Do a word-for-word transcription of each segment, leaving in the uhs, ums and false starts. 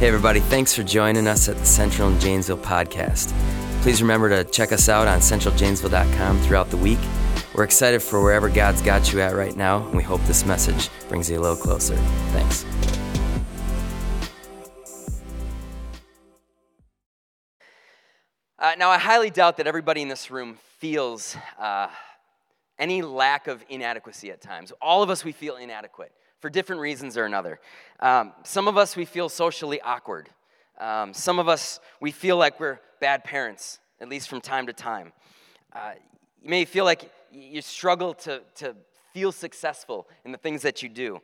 Hey everybody, thanks for joining us at the Central and Janesville podcast. Please remember to check us out on central janesville dot com throughout the week. We're excited for wherever God's got you at right now, and we hope this message brings you a little closer. Thanks. Uh, now, I highly doubt that everybody in this room feels uh, any lack of inadequacy at times. All of us, we feel inadequate for different reasons or another. Um, some of us, we feel socially awkward. Um, some of us, we feel like we're bad parents, at least from time to time. Uh, you may feel like you struggle to, to feel successful in the things that you do.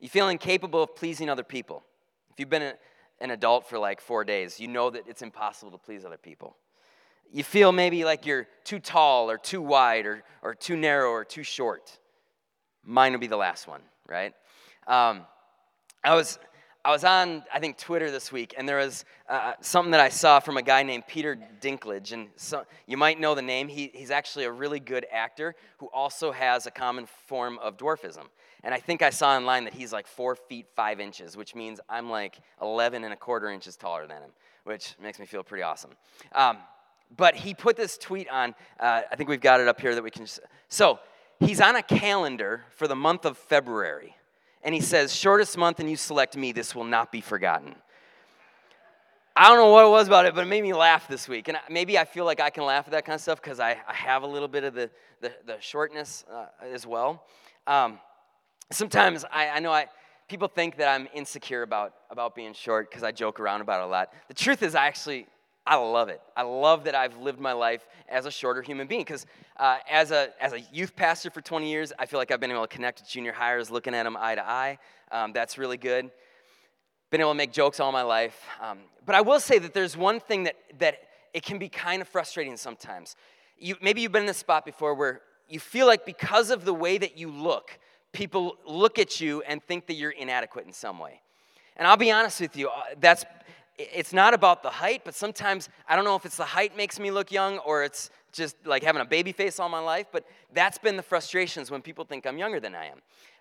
You feel incapable of pleasing other people. If you've been a, an adult for like four days, you know that it's impossible to please other people. You feel maybe like you're too tall or too wide or, or too narrow or too short. Mine will be the last one, right? Um, I was I was on, I think, Twitter this week, and there was uh, something that I saw from a guy named Peter Dinklage, and so, you might know the name. He, he's actually a really good actor who also has a common form of dwarfism. And I think I saw online that he's like four feet five inches, which means I'm like eleven and a quarter inches taller than him, which makes me feel pretty awesome. Um, but he put this tweet on, uh, I think we've got it up here that we can, just, so he's on a calendar for the month of February. And he says, shortest month and you select me, this will not be forgotten. I don't know what it was about it, but it made me laugh this week. And maybe I feel like I can laugh at that kind of stuff because I, I have a little bit of the, the, the shortness uh, as well. Um, Sometimes, I, I know I, people think that I'm insecure about, about being short because I joke around about it a lot. The truth is, I actually, I love it. I love that I've lived my life as a shorter human being because uh, as a as a youth pastor for twenty years, I feel like I've been able to connect with junior hires, looking at them eye to eye. Um, that's really good. Been able to make jokes all my life. Um, but I will say that there's one thing that, that it can be kind of frustrating sometimes. You, maybe you've been in this spot before where you feel like because of the way that you look, people look at you and think that you're inadequate in some way. And I'll be honest with you, that's it's not about the height, but sometimes, I don't know if it's the height makes me look young or it's just like having a baby face all my life, but that's been the frustrations when people think I'm younger than I am.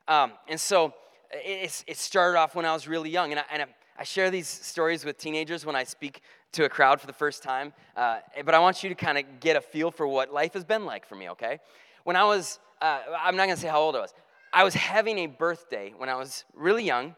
Um, and so it's, it started off when I was really young, and I, and I, I share these stories with teenagers when I speak to a crowd for the first time, uh, but I want you to kind of get a feel for what life has been like for me, okay? When I was, uh, I'm not going to say how old I was, I was having a birthday when I was really young,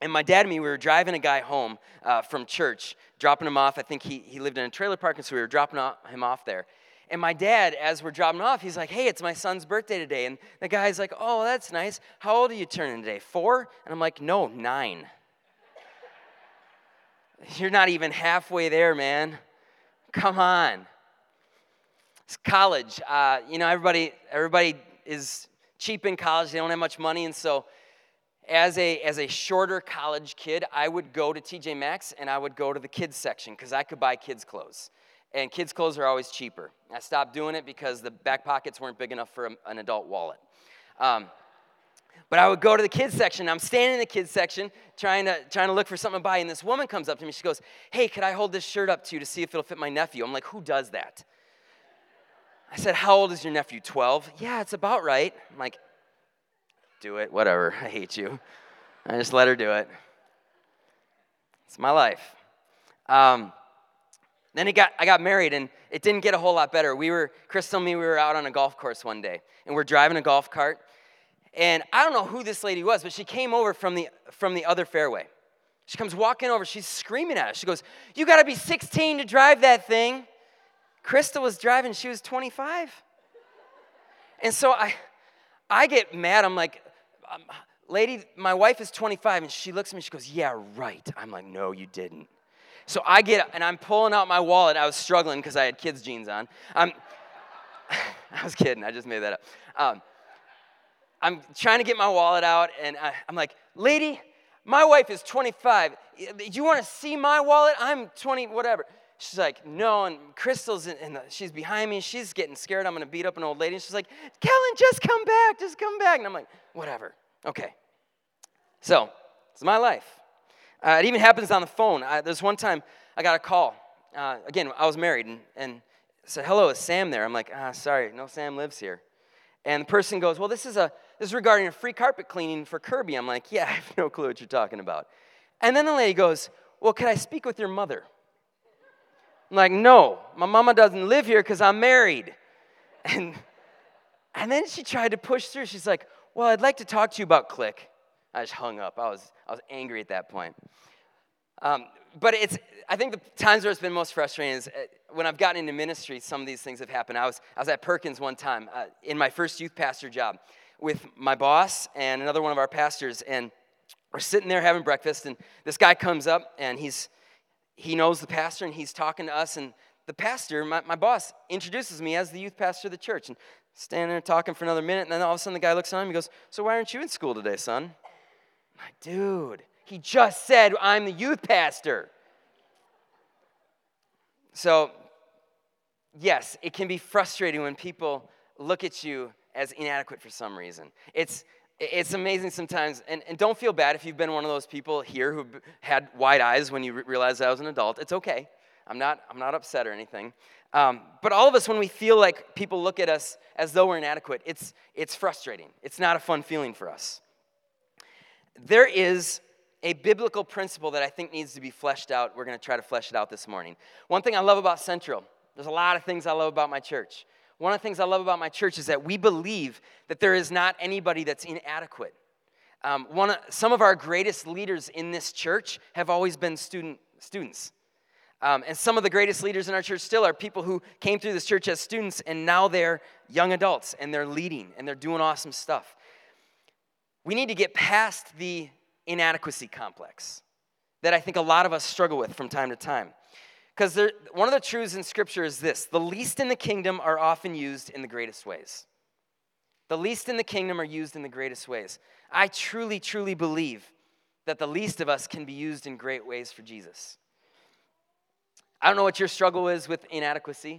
and my dad and me, we were driving a guy home uh, from church, dropping him off. I think he, he lived in a trailer park, and so we were dropping off, him off there. And my dad, as we're dropping off, he's like, hey, it's my son's birthday today. And the guy's like, oh, that's nice. How old are you turning today, four? And I'm like, no, nine. You're not even halfway there, man. Come on. It's college. Uh, you know, everybody, everybody is cheap in college, they don't have much money, and so as a as a shorter college kid, I would go to T J Maxx and I would go to the kids section because I could buy kids' clothes, and kids' clothes are always cheaper. I stopped doing it because the back pockets weren't big enough for a, an adult wallet. Um, but I would go to the kids section. I'm standing in the kids section trying to trying to look for something to buy, and this woman comes up to me. She goes, "Hey, could I hold this shirt up to you to see if it'll fit my nephew?" I'm like, "Who does that?" I said, how old is your nephew, twelve? Yeah, it's about right. I'm like, do it, whatever, I hate you. I just let her do it. It's my life. Um, then it got, I got married, and it didn't get a whole lot better. We were, Crystal and me, we were out on a golf course one day, and we're driving a golf cart, and I don't know who this lady was, but she came over from the from the other fairway. She comes walking over, she's screaming at us. She goes, you gotta be sixteen to drive that thing. Krista was driving, she was twenty-five. And so I I get mad. I'm like, um, lady, my wife is twenty-five. And she looks at me, she goes, yeah, right. I'm like, no, you didn't. So I get, and I'm pulling out my wallet. I was struggling because I had kids' jeans on. I'm, I was kidding, I just made that up. Um, I'm trying to get my wallet out, and I, I'm like, lady, my wife is twenty-five. You want to see my wallet? I'm twenty, whatever. She's like, no, and Crystal's, in, in the, she's behind me. She's getting scared I'm going to beat up an old lady. And she's like, Kellen, just come back, just come back. And I'm like, whatever, okay. So it's my life. Uh, it even happens on the phone. I, there's one time I got a call. Uh, again, I was married, and, and said, hello, is Sam there? I'm like, ah, sorry, no Sam lives here. And the person goes, well, this is, a, this is regarding a free carpet cleaning for Kirby. I'm like, yeah, I have no clue what you're talking about. And then the lady goes, well, can I speak with your mother? I'm like, no, my mama doesn't live here because I'm married. And and then she tried to push through. She's like, well, I'd like to talk to you about Click. I just hung up. I was I was angry at that point. Um, but it's I think the times where it's been most frustrating is when I've gotten into ministry, some of these things have happened. I was I was at Perkins one time uh, in my first youth pastor job with my boss and another one of our pastors, and we're sitting there having breakfast, and this guy comes up, and he's he knows the pastor, and he's talking to us, and the pastor, my, my boss, introduces me as the youth pastor of the church, and standing there talking for another minute, and then all of a sudden the guy looks at him, he goes, so why aren't you in school today, son? I'm like, dude, he just said I'm the youth pastor. So, yes, it can be frustrating when people look at you as inadequate for some reason. It's It's amazing sometimes, and, and don't feel bad if you've been one of those people here who had wide eyes when you re- realized I was an adult. It's okay. I'm not I'm not upset or anything. Um, but all of us, when we feel like people look at us as though we're inadequate, it's it's frustrating. It's not a fun feeling for us. There is a biblical principle that I think needs to be fleshed out. We're going to try to flesh it out this morning. One thing I love about Central, there's a lot of things I love about my church. One of the things I love about my church is that we believe that there is not anybody that's inadequate. Um, one of, some of our greatest leaders in this church have always been student students. Um, and some of the greatest leaders in our church still are people who came through this church as students, and now they're young adults, and they're leading, and they're doing awesome stuff. We need to get past the inadequacy complex that I think a lot of us struggle with from time to time. Because one of the truths in Scripture is this: the least in the kingdom are often used in the greatest ways. The least in the kingdom are used in the greatest ways. I truly, truly believe that the least of us can be used in great ways for Jesus. I don't know what your struggle is with inadequacy.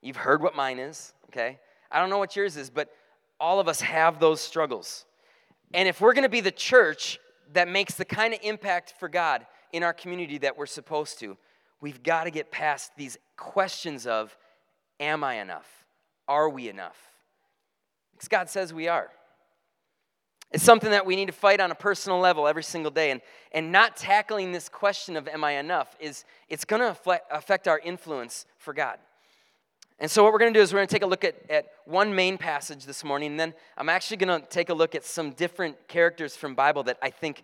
You've heard what mine is, okay? I don't know what yours is, but all of us have those struggles. And if we're going to be the church that makes the kind of impact for God in our community that we're supposed to, we've got to get past these questions of, am I enough? Are we enough? Because God says we are. It's something that we need to fight on a personal level every single day. And, and not tackling this question of, am I enough, is it's going to affect our influence for God. And so what we're going to do is we're going to take a look at, at one main passage this morning, and then I'm actually going to take a look at some different characters from the Bible that I think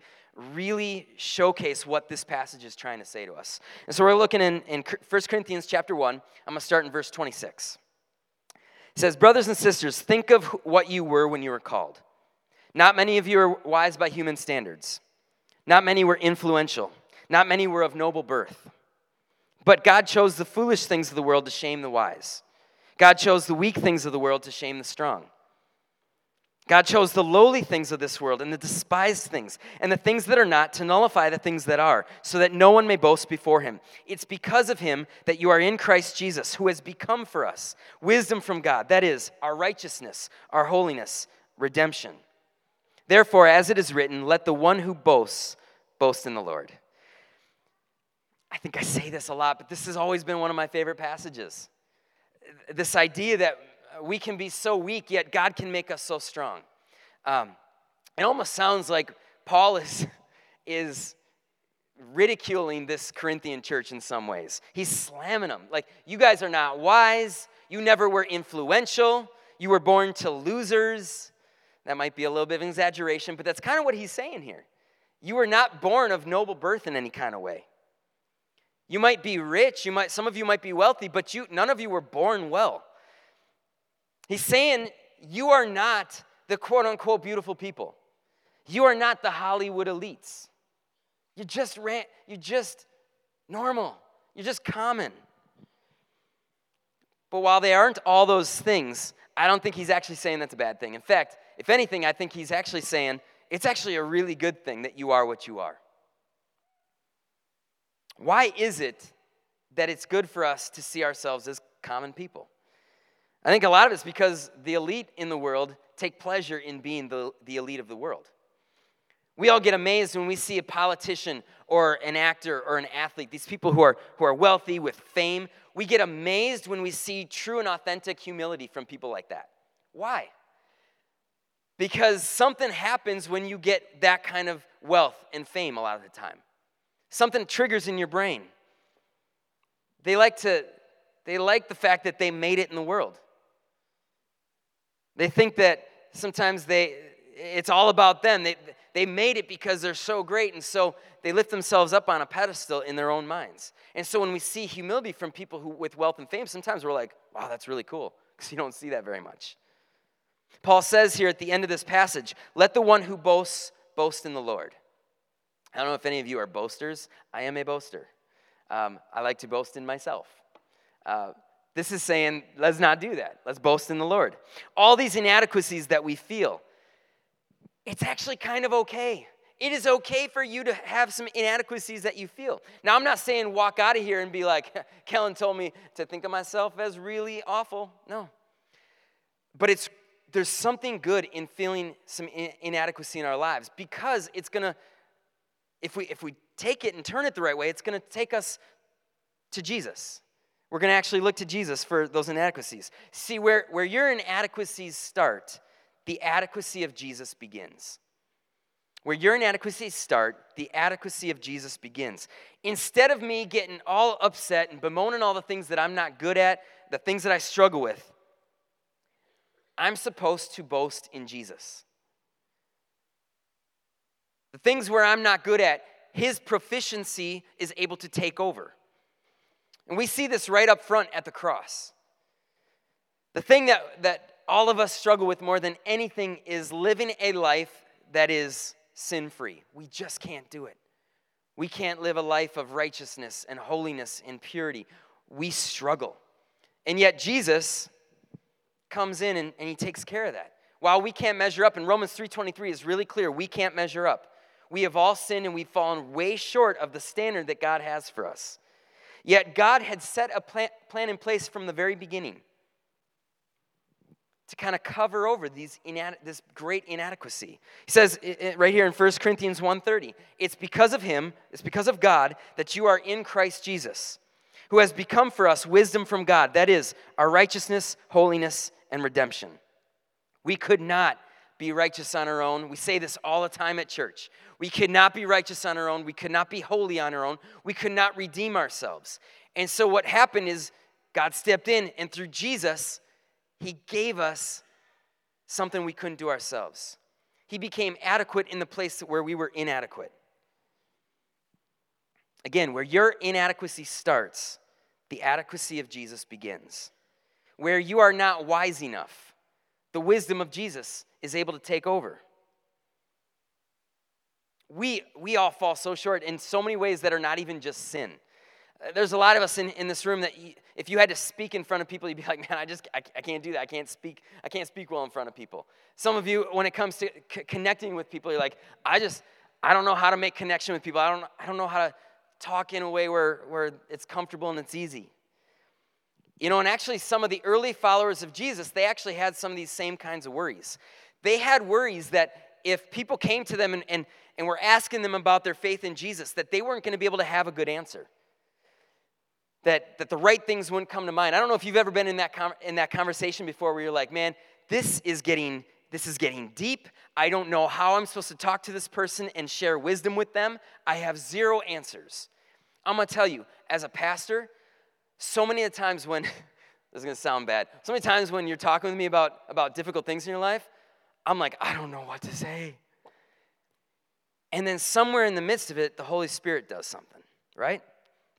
really showcase what this passage is trying to say to us. And so we're looking in, in First Corinthians chapter one. I'm going to start in verse twenty-six. It says, brothers and sisters, think of what you were when you were called. Not many of you are wise by human standards. Not many were influential. Not many were of noble birth. But God chose the foolish things of the world to shame the wise. God chose the weak things of the world to shame the strong. God chose the lowly things of this world and the despised things and the things that are not to nullify the things that are, so that no one may boast before him. It's because of him that you are in Christ Jesus, who has become for us wisdom from God, that is, our righteousness, our holiness, redemption. Therefore, as it is written, let the one who boasts, boast in the Lord. I think I say this a lot, but this has always been one of my favorite passages. This idea that we can be so weak, yet God can make us so strong. Um, it almost sounds like Paul is, is ridiculing this Corinthian church in some ways. He's slamming them. Like, you guys are not wise. You never were influential. You were born to losers. That might be a little bit of an exaggeration, but that's kind of what he's saying here. You were not born of noble birth in any kind of way. You might be rich. You might. Some of you might be wealthy, but you none of you were born well. He's saying you are not the quote-unquote beautiful people. You are not the Hollywood elites. You're just ran, you're just normal. You're just common. But while they aren't all those things, I don't think he's actually saying that's a bad thing. In fact, if anything, I think he's actually saying it's actually a really good thing that you are what you are. Why is it that it's good for us to see ourselves as common people? I think a lot of it's because the elite in the world take pleasure in being the, the elite of the world. We all get amazed when we see a politician or an actor or an athlete, these people who are, who are wealthy with fame. We get amazed when we see true and authentic humility from people like that. Why? Because something happens when you get that kind of wealth and fame a lot of the time. Something triggers in your brain. They like to, they like the fact that they made it in the world. They think that sometimes they, it's all about them. They they made it because they're so great, and so they lift themselves up on a pedestal in their own minds. And so when we see humility from people who with wealth and fame, sometimes we're like, wow, that's really cool, because you don't see that very much. Paul says here at the end of this passage, let the one who boasts boast in the Lord. I don't know if any of you are boasters. I am a boaster. Um, I like to boast in myself. Uh, this is saying, let's not do that. Let's boast in the Lord. All these inadequacies that we feel, it's actually kind of okay. It is okay for you to have some inadequacies that you feel. Now, I'm not saying walk out of here and be like, Kellen told me to think of myself as really awful. No. But it's there's something good in feeling some in- inadequacy in our lives, because it's going to, if we if we take it and turn it the right way, it's going to take us to Jesus. We're going to actually look to Jesus for those inadequacies. See, where, where your inadequacies start, the adequacy of Jesus begins. Where your inadequacies start, the adequacy of Jesus begins. Instead of me getting all upset and bemoaning all the things that I'm not good at, the things that I struggle with, I'm supposed to boast in Jesus. The things where I'm not good at, his proficiency is able to take over. And we see this right up front at the cross. The thing that, that all of us struggle with more than anything is living a life that is sin-free. We just can't do it. We can't live a life of righteousness and holiness and purity. We struggle. And yet Jesus comes in and, and he takes care of that. While we can't measure up, and Romans three twenty-three is really clear, we can't measure up. We have all sinned and we've fallen way short of the standard that God has for us. Yet God had set a plan, plan in place from the very beginning to kind of cover over these inad, this great inadequacy. He says it, it, right here in First Corinthians one thirty, it's because of him, it's because of God that you are in Christ Jesus, who has become for us wisdom from God, that is, our righteousness, holiness, and redemption. We could not be righteous on our own. We say this all the time at church. We could not be righteous on our own. We could not be holy on our own. We could not redeem ourselves. And so what happened is God stepped in, and through Jesus, he gave us something we couldn't do ourselves. He became adequate in the place where we were inadequate. Again, where your inadequacy starts, the adequacy of Jesus begins. Where you are not wise enough, the wisdom of Jesus is able to take over. We we all fall so short in so many ways that are not even just sin. There's a lot of us in, in this room that you, if you had to speak in front of people, you'd be like, man, I just, I, I can't do that. I can't speak, I can't speak well in front of people. Some of you, when it comes to c- connecting with people, you're like, I just, I don't know how to make connection with people. I don't, I don't know how to talk in a way where, where it's comfortable and it's easy. You know, and actually some of the early followers of Jesus, they actually had some of these same kinds of worries. They had worries that if people came to them and, and, and were asking them about their faith in Jesus, that they weren't going to be able to have a good answer, that that the right things wouldn't come to mind. I don't know if you've ever been in that com- in that conversation before where you're like, man, this is getting this is getting deep. I don't know how I'm supposed to talk to this person and share wisdom with them. I have zero answers. I'm going to tell you, as a pastor, so many of the times when, this is going to sound bad, so many times when you're talking with me about, about difficult things in your life, I'm like, I don't know what to say. And then somewhere in the midst of it, the Holy Spirit does something, right?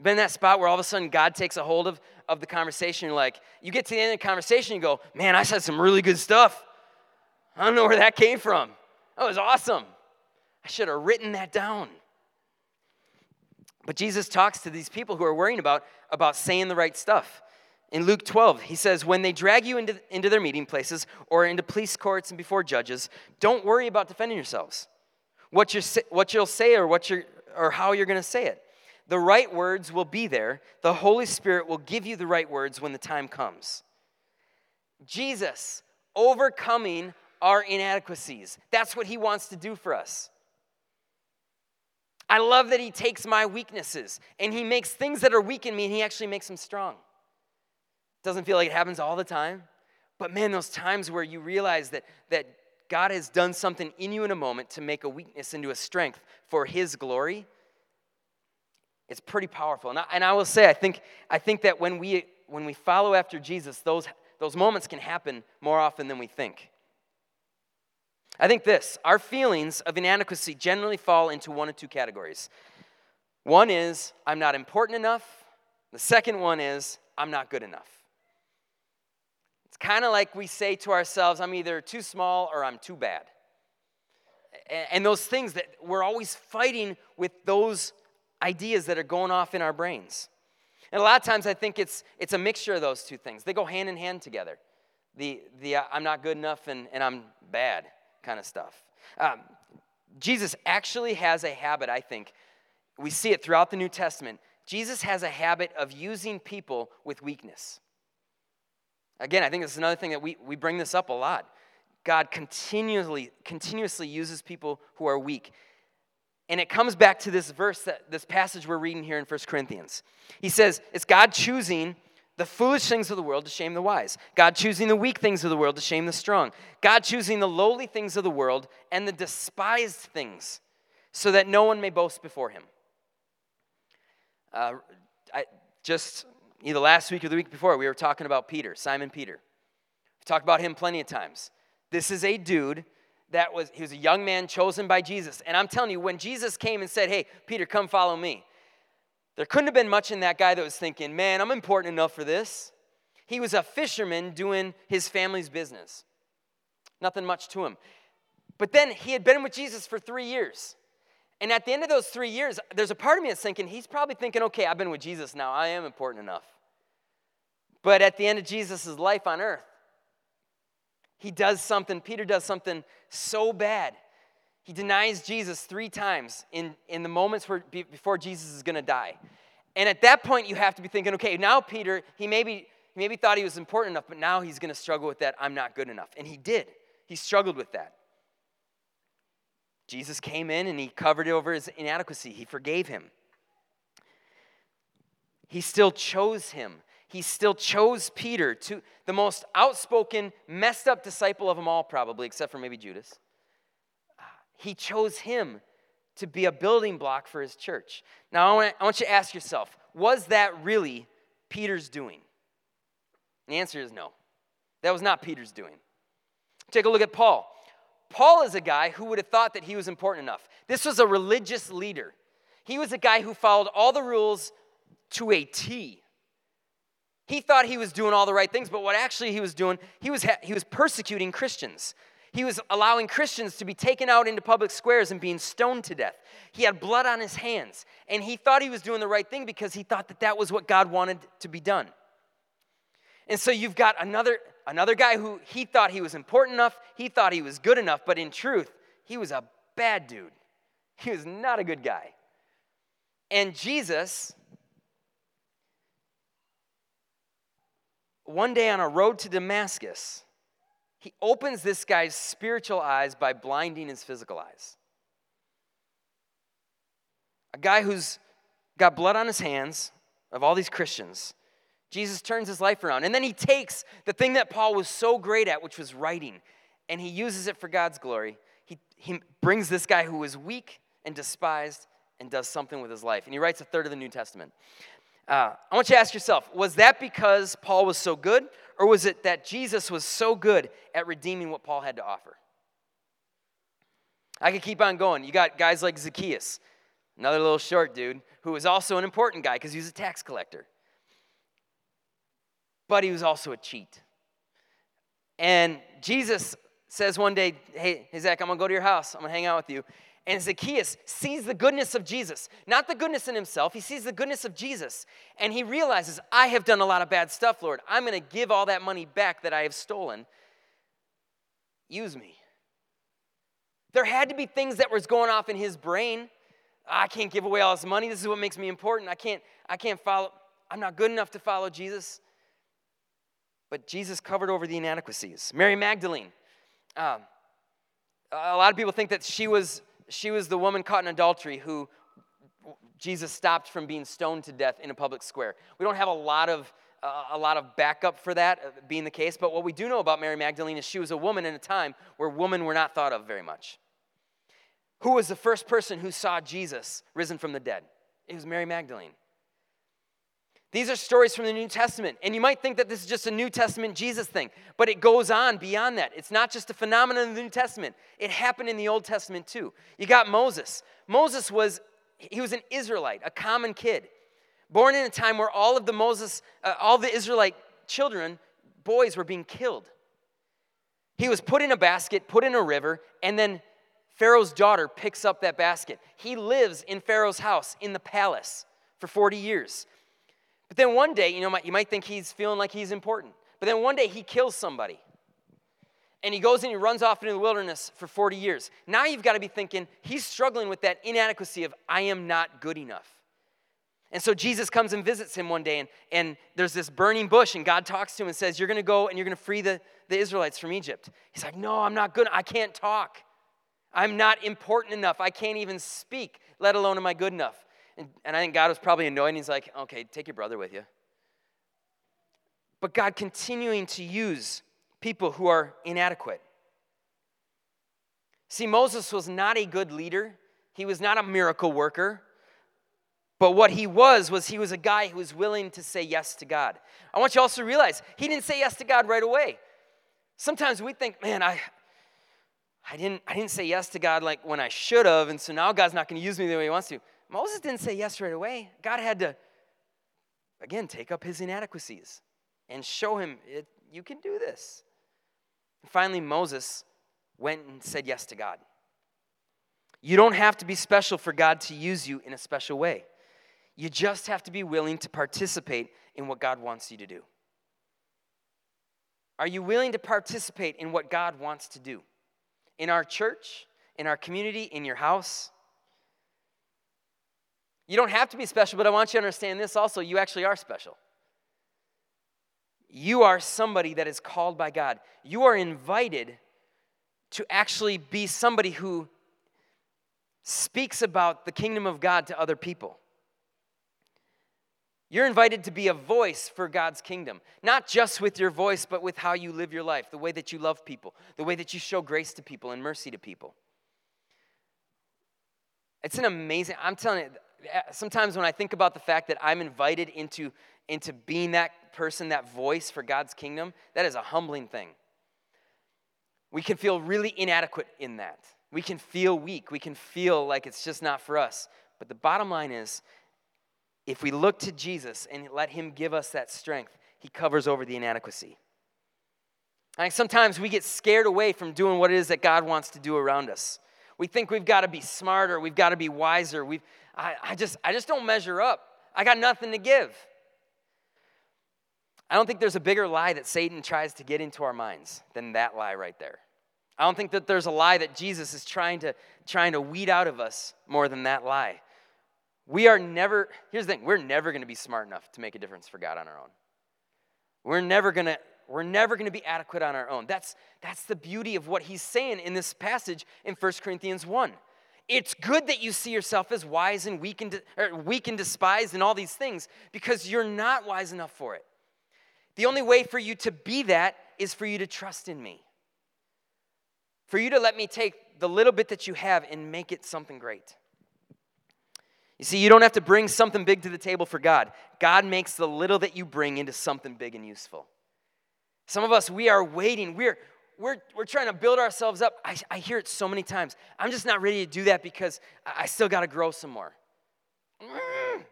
Been in that spot where all of a sudden God takes a hold of, of the conversation. You're like, you get to the end of the conversation, you go, man, I said some really good stuff. I don't know where that came from. That was awesome. I should have written that down. But Jesus talks to these people who are worrying about, about saying the right stuff. In Luke twelve, he says, when they drag you into, into their meeting places or into police courts and before judges, don't worry about defending yourselves, what, you're, what you'll say or, what you're, or how you're going to say it. The right words will be there. The Holy Spirit will give you the right words when the time comes. Jesus overcoming our inadequacies. That's what he wants to do for us. I love that he takes my weaknesses and he makes things that are weak in me and he actually makes them strong. Doesn't feel like it happens all the time, but man, those times where you realize that, that God has done something in you in a moment to make a weakness into a strength for his glory, It's pretty powerful. And I, and I will say, I think I think that when we when we follow after Jesus, those those moments can happen more often than we think. I think this, our feelings of inadequacy generally fall into one of two categories. One is, I'm not important enough. The second one is, I'm not good enough. It's kind of like we say to ourselves, I'm either too small or I'm too bad. And those things that we're always fighting with those ideas that are going off in our brains. And a lot of times I think it's it's a mixture of those two things. They go hand in hand together. The the uh, I'm not good enough and, and I'm bad kind of stuff. Um, Jesus actually has a habit, I think. We see it throughout the New Testament. Jesus has a habit of using people with weakness. Again, I think this is another thing that we, we bring this up a lot. God continually, continuously uses people who are weak. And it comes back to this verse, that, this passage we're reading here in First Corinthians. He says, it's God choosing the foolish things of the world to shame the wise. God choosing the weak things of the world to shame the strong. God choosing the lowly things of the world and the despised things so that no one may boast before him. Uh, I just either last week or the week before, we were talking about Peter, Simon Peter. We've talked about him plenty of times. This is a dude that was, he was a young man chosen by Jesus. And I'm telling you, when Jesus came and said, hey, Peter, come follow me, there couldn't have been much in that guy that was thinking, man, I'm important enough for this. He was a fisherman doing his family's business. Nothing much to him. But then he had been with Jesus for three years. And at the end of those three years, there's a part of me that's thinking, he's probably thinking, okay, I've been with Jesus now. I am important enough. But at the end of Jesus' life on earth, He does something, Peter does something so bad. He denies Jesus three times in, in the moments where, before Jesus is going to die. And at that point, you have to be thinking, okay, now Peter, he maybe, maybe thought he was important enough, but now he's going to struggle with that, I'm not good enough. And he did. He struggled with that. Jesus came in and he covered over his inadequacy. He forgave him. He still chose him. He still chose Peter, to the most outspoken, messed up disciple of them all probably, except for maybe Judas. He chose him to be a building block for his church. Now, I want, I want you to ask yourself, was that really Peter's doing? And the answer is no. That was not Peter's doing. Take a look at Paul. Paul is a guy who would have thought that he was important enough. This was a religious leader. He was a guy who followed all the rules to a T. He thought he was doing all the right things, but what actually he was doing, he was ha- he was persecuting Christians. He was allowing Christians to be taken out into public squares and being stoned to death. He had blood on his hands, and he thought he was doing the right thing because he thought that that was what God wanted to be done. And so you've got another, another guy who he thought he was important enough, he thought he was good enough, but in truth, he was a bad dude. He was not a good guy. And Jesus, one day on a road to Damascus, he opens this guy's spiritual eyes by blinding his physical eyes. A guy who's got blood on his hands of all these Christians, Jesus turns his life around. And then he takes the thing that Paul was so great at, which was writing, and he uses it for God's glory. He, he brings this guy who is weak and despised and does something with his life. And he writes a third of the New Testament. Uh, I want you to ask yourself, was that because Paul was so good, or was it that Jesus was so good at redeeming what Paul had to offer? I could keep on going. You got guys like Zacchaeus, another little short dude, who was also an important guy because he was a tax collector. But he was also a cheat. And Jesus says one day, hey, hey Zach, I'm going to go to your house. I'm going to hang out with you. And Zacchaeus sees the goodness of Jesus. Not the goodness in himself. He sees the goodness of Jesus. And he realizes, I have done a lot of bad stuff, Lord. I'm going to give all that money back that I have stolen. Use me. There had to be things that was going off in his brain. I can't give away all this money. This is what makes me important. I can't, I can't follow. I'm not good enough to follow Jesus. But Jesus covered over the inadequacies. Mary Magdalene. Um, a lot of people think that she was... She was the woman caught in adultery who Jesus stopped from being stoned to death in a public square. We don't have a lot of uh, a lot of backup for that being the case, but what we do know about Mary Magdalene is she was a woman in a time where women were not thought of very much. Who was the first person who saw Jesus risen from the dead? It was Mary Magdalene. These are stories from the New Testament, and you might think that this is just a New Testament Jesus thing, but it goes on beyond that. It's not just a phenomenon of the New Testament. It happened in the Old Testament too. You got Moses. Moses was, he was an Israelite, a common kid, born in a time where all of the Moses, uh, all the Israelite children, boys were being killed. He was put in a basket, put in a river, and then Pharaoh's daughter picks up that basket. He lives in Pharaoh's house in the palace for forty years. But then one day, you know, you might think he's feeling like he's important. But then one day he kills somebody. And he goes and he runs off into the wilderness for forty years. Now you've got to be thinking, he's struggling with that inadequacy of, I am not good enough. And so Jesus comes and visits him one day, and, and there's this burning bush, and God talks to him and says, you're going to go and you're going to free the, the Israelites from Egypt. He's like, no, I'm not good. I can't talk. I'm not important enough. I can't even speak, let alone am I good enough. And, and I think God was probably annoyed. He's like, okay, take your brother with you. But God continuing to use people who are inadequate. See, Moses was not a good leader. He was not a miracle worker. But what he was, was he was a guy who was willing to say yes to God. I want you also to realize, he didn't say yes to God right away. Sometimes we think, man, I... I didn't, I didn't say yes to God like when I should have, and so now God's not going to use me the way he wants to. Moses didn't say yes right away. God had to, again, take up his inadequacies and show him, it, you can do this. And finally, Moses went and said yes to God. You don't have to be special for God to use you in a special way. You just have to be willing to participate in what God wants you to do. Are you willing to participate in what God wants to do? In our church, in our community, in your house. You don't have to be special, but I want you to understand this also. You actually are special. You are somebody that is called by God. You are invited to actually be somebody who speaks about the kingdom of God to other people. You're invited to be a voice for God's kingdom, not just with your voice, but with how you live your life, the way that you love people, the way that you show grace to people and mercy to people. It's an amazing, I'm telling you, sometimes when I think about the fact that I'm invited into, into being that person, that voice for God's kingdom, that is a humbling thing. We can feel really inadequate in that. We can feel weak. We can feel like it's just not for us. But the bottom line is, if we look to Jesus and let him give us that strength, he covers over the inadequacy. I think sometimes we get scared away from doing what it is that God wants to do around us. We think we've got to be smarter. We've got to be wiser. We've, I, I, just, I just don't measure up. I got nothing to give. I don't think there's a bigger lie that Satan tries to get into our minds than that lie right there. I don't think that there's a lie that Jesus is trying to, trying to weed out of us more than that lie. We are never, here's the thing, we're never going to be smart enough to make a difference for God on our own. We're never going to, we're never going to be adequate on our own. That's, that's the beauty of what he's saying in this passage in First Corinthians one. It's good that you see yourself as wise and weak and, or weak and despised and all these things, because you're not wise enough for it. The only way for you to be that is for you to trust in me. For you to let me take the little bit that you have and make it something great. You see, you don't have to bring something big to the table for God. God makes the little that you bring into something big and useful. Some of us, we are waiting. We're we're we're trying to build ourselves up. I, I hear it so many times. I'm just not ready to do that because I still got to grow some more. Mm.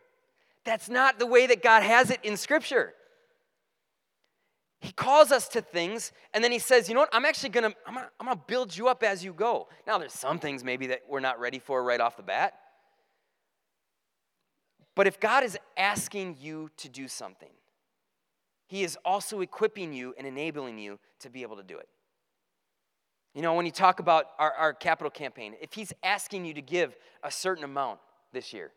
That's not the way that God has it in Scripture. He calls us to things, and then he says, you know what, I'm actually going to, I'm going to I'm going to build you up as you go. Now, there's some things maybe that we're not ready for right off the bat. But if God is asking you to do something, he is also equipping you and enabling you to be able to do it. You know, when you talk about our, our capital campaign, if he's asking you to give a certain amount this year,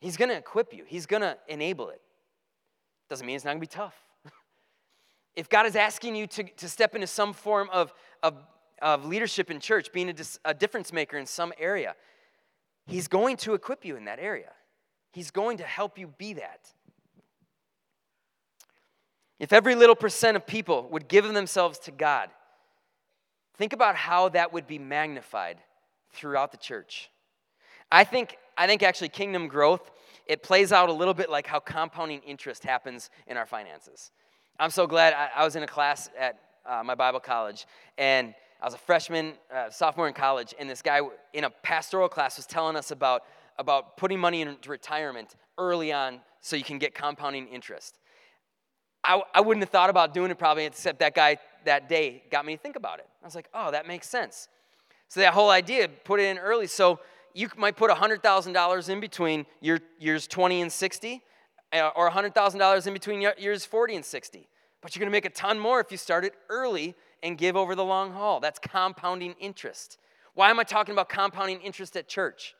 he's going to equip you. He's going to enable it. Doesn't mean it's not going to be tough. If God is asking you to, to step into some form of, of, of leadership in church, being a, dis, a difference maker in some area, he's going to equip you in that area. He's going to help you be that. If every little percent of people would give themselves to God, think about how that would be magnified throughout the church. I think I think actually kingdom growth, it plays out a little bit like how compounding interest happens in our finances. I'm so glad I, I was in a class at uh, my Bible college, and I was a freshman, uh, sophomore in college, and this guy in a pastoral class was telling us about, about putting money into retirement early on so you can get compounding interest. I, I wouldn't have thought about doing it probably, except that guy that day got me to think about it. I was like, oh, that makes sense. So that whole idea, put it in early. So you might put one hundred thousand dollars in between your, years twenty and sixty, or one hundred thousand dollars in between years forty and sixty. But you're going to make a ton more if you start it early and give over the long haul. That's compounding interest. Why am I talking about compounding interest at church?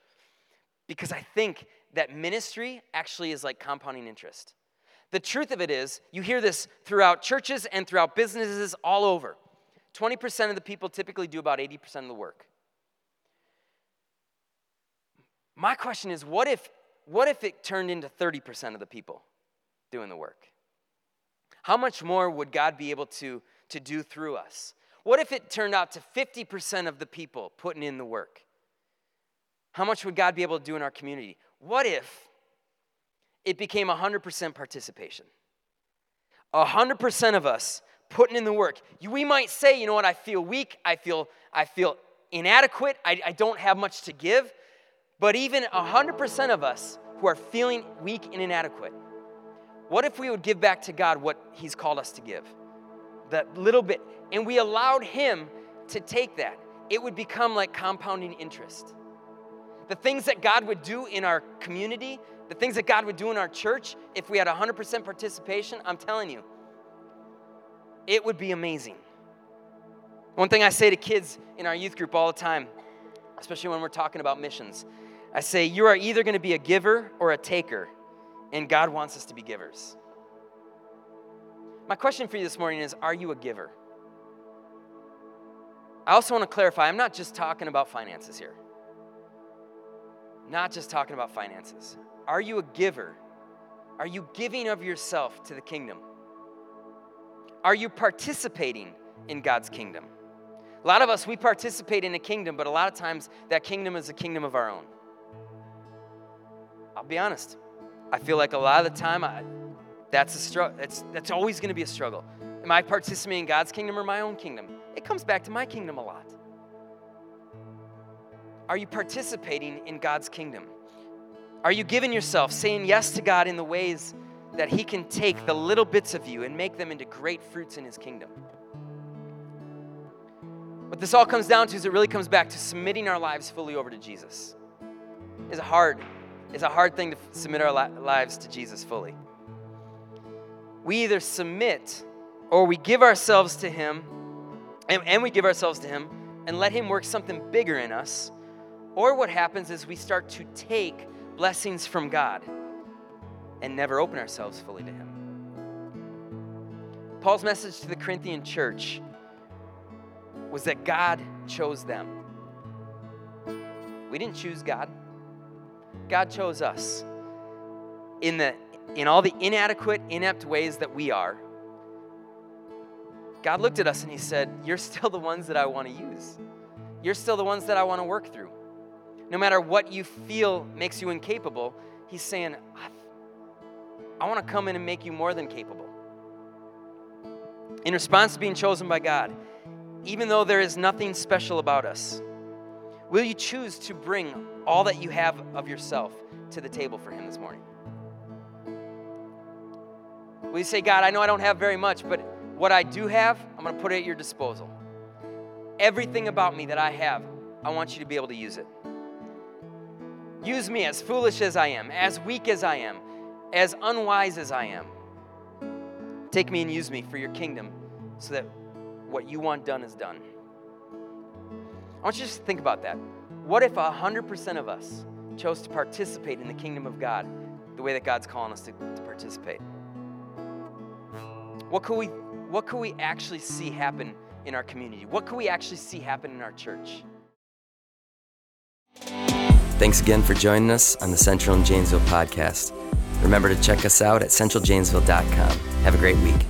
Because I think that ministry actually is like compounding interest. The truth of it is, you hear this throughout churches and throughout businesses all over. twenty percent of the people typically do about eighty percent of the work. My question is, what if what if it turned into thirty percent of the people doing the work? How much more would God be able to, to do through us? What if it turned out to fifty percent of the people putting in the work? How much would God be able to do in our community? What if it became one hundred percent participation? one hundred percent of us putting in the work. We might say, you know what, I feel weak, I feel I feel inadequate, I, I don't have much to give. But even one hundred percent of us who are feeling weak and inadequate, what if we would give back to God what he's called us to give? That little bit. And we allowed him to take that. It would become like compounding interest. The things that God would do in our community, the things that God would do in our church, if we had one hundred percent participation, I'm telling you, it would be amazing. One thing I say to kids in our youth group all the time, especially when we're talking about missions, I say, you are either going to be a giver or a taker, and God wants us to be givers. My question for you this morning is, are you a giver? I also want to clarify, I'm not just talking about finances here. Not just talking about finances. Are you a giver? Are you giving of yourself to the kingdom? Are you participating in God's kingdom? A lot of us, we participate in a kingdom, but a lot of times that kingdom is a kingdom of our own. I'll be honest. I feel like a lot of the time, I, that's a struggle. That's, that's always going to be a struggle. Am I participating in God's kingdom or my own kingdom? It comes back to my kingdom a lot. Are you participating in God's kingdom? Are you giving yourself, saying yes to God in the ways that he can take the little bits of you and make them into great fruits in his kingdom? What this all comes down to is it really comes back to submitting our lives fully over to Jesus. It's a hard, it's a hard thing to submit our li- lives to Jesus fully. We either submit or we give ourselves to him, and, and we give ourselves to him and let him work something bigger in us, or what happens is we start to take blessings from God and never open ourselves fully to him. Paul's message to the Corinthian church was that God chose them. We didn't choose God. God chose us. In the in all the inadequate, inept ways that we are, God looked at us and he said, you're still the ones that I want to use. You're still the ones that I want to work through. No matter what you feel makes you incapable, he's saying, I want to come in and make you more than capable. In response to being chosen by God, even though there is nothing special about us, will you choose to bring all that you have of yourself to the table for him this morning? Will you say, God, I know I don't have very much, but what I do have, I'm going to put it at your disposal. Everything about me that I have, I want you to be able to use it. Use me as foolish as I am, as weak as I am, as unwise as I am. Take me and use me for your kingdom so that what you want done is done. I want you to just think about that. What if one hundred percent of us chose to participate in the kingdom of God the way that God's calling us to, to participate? What could we, what could we actually see happen in our community? What could we actually see happen in our church? Thanks again for joining us on the Central and Janesville podcast. Remember to check us out at central janesville dot com. Have a great week.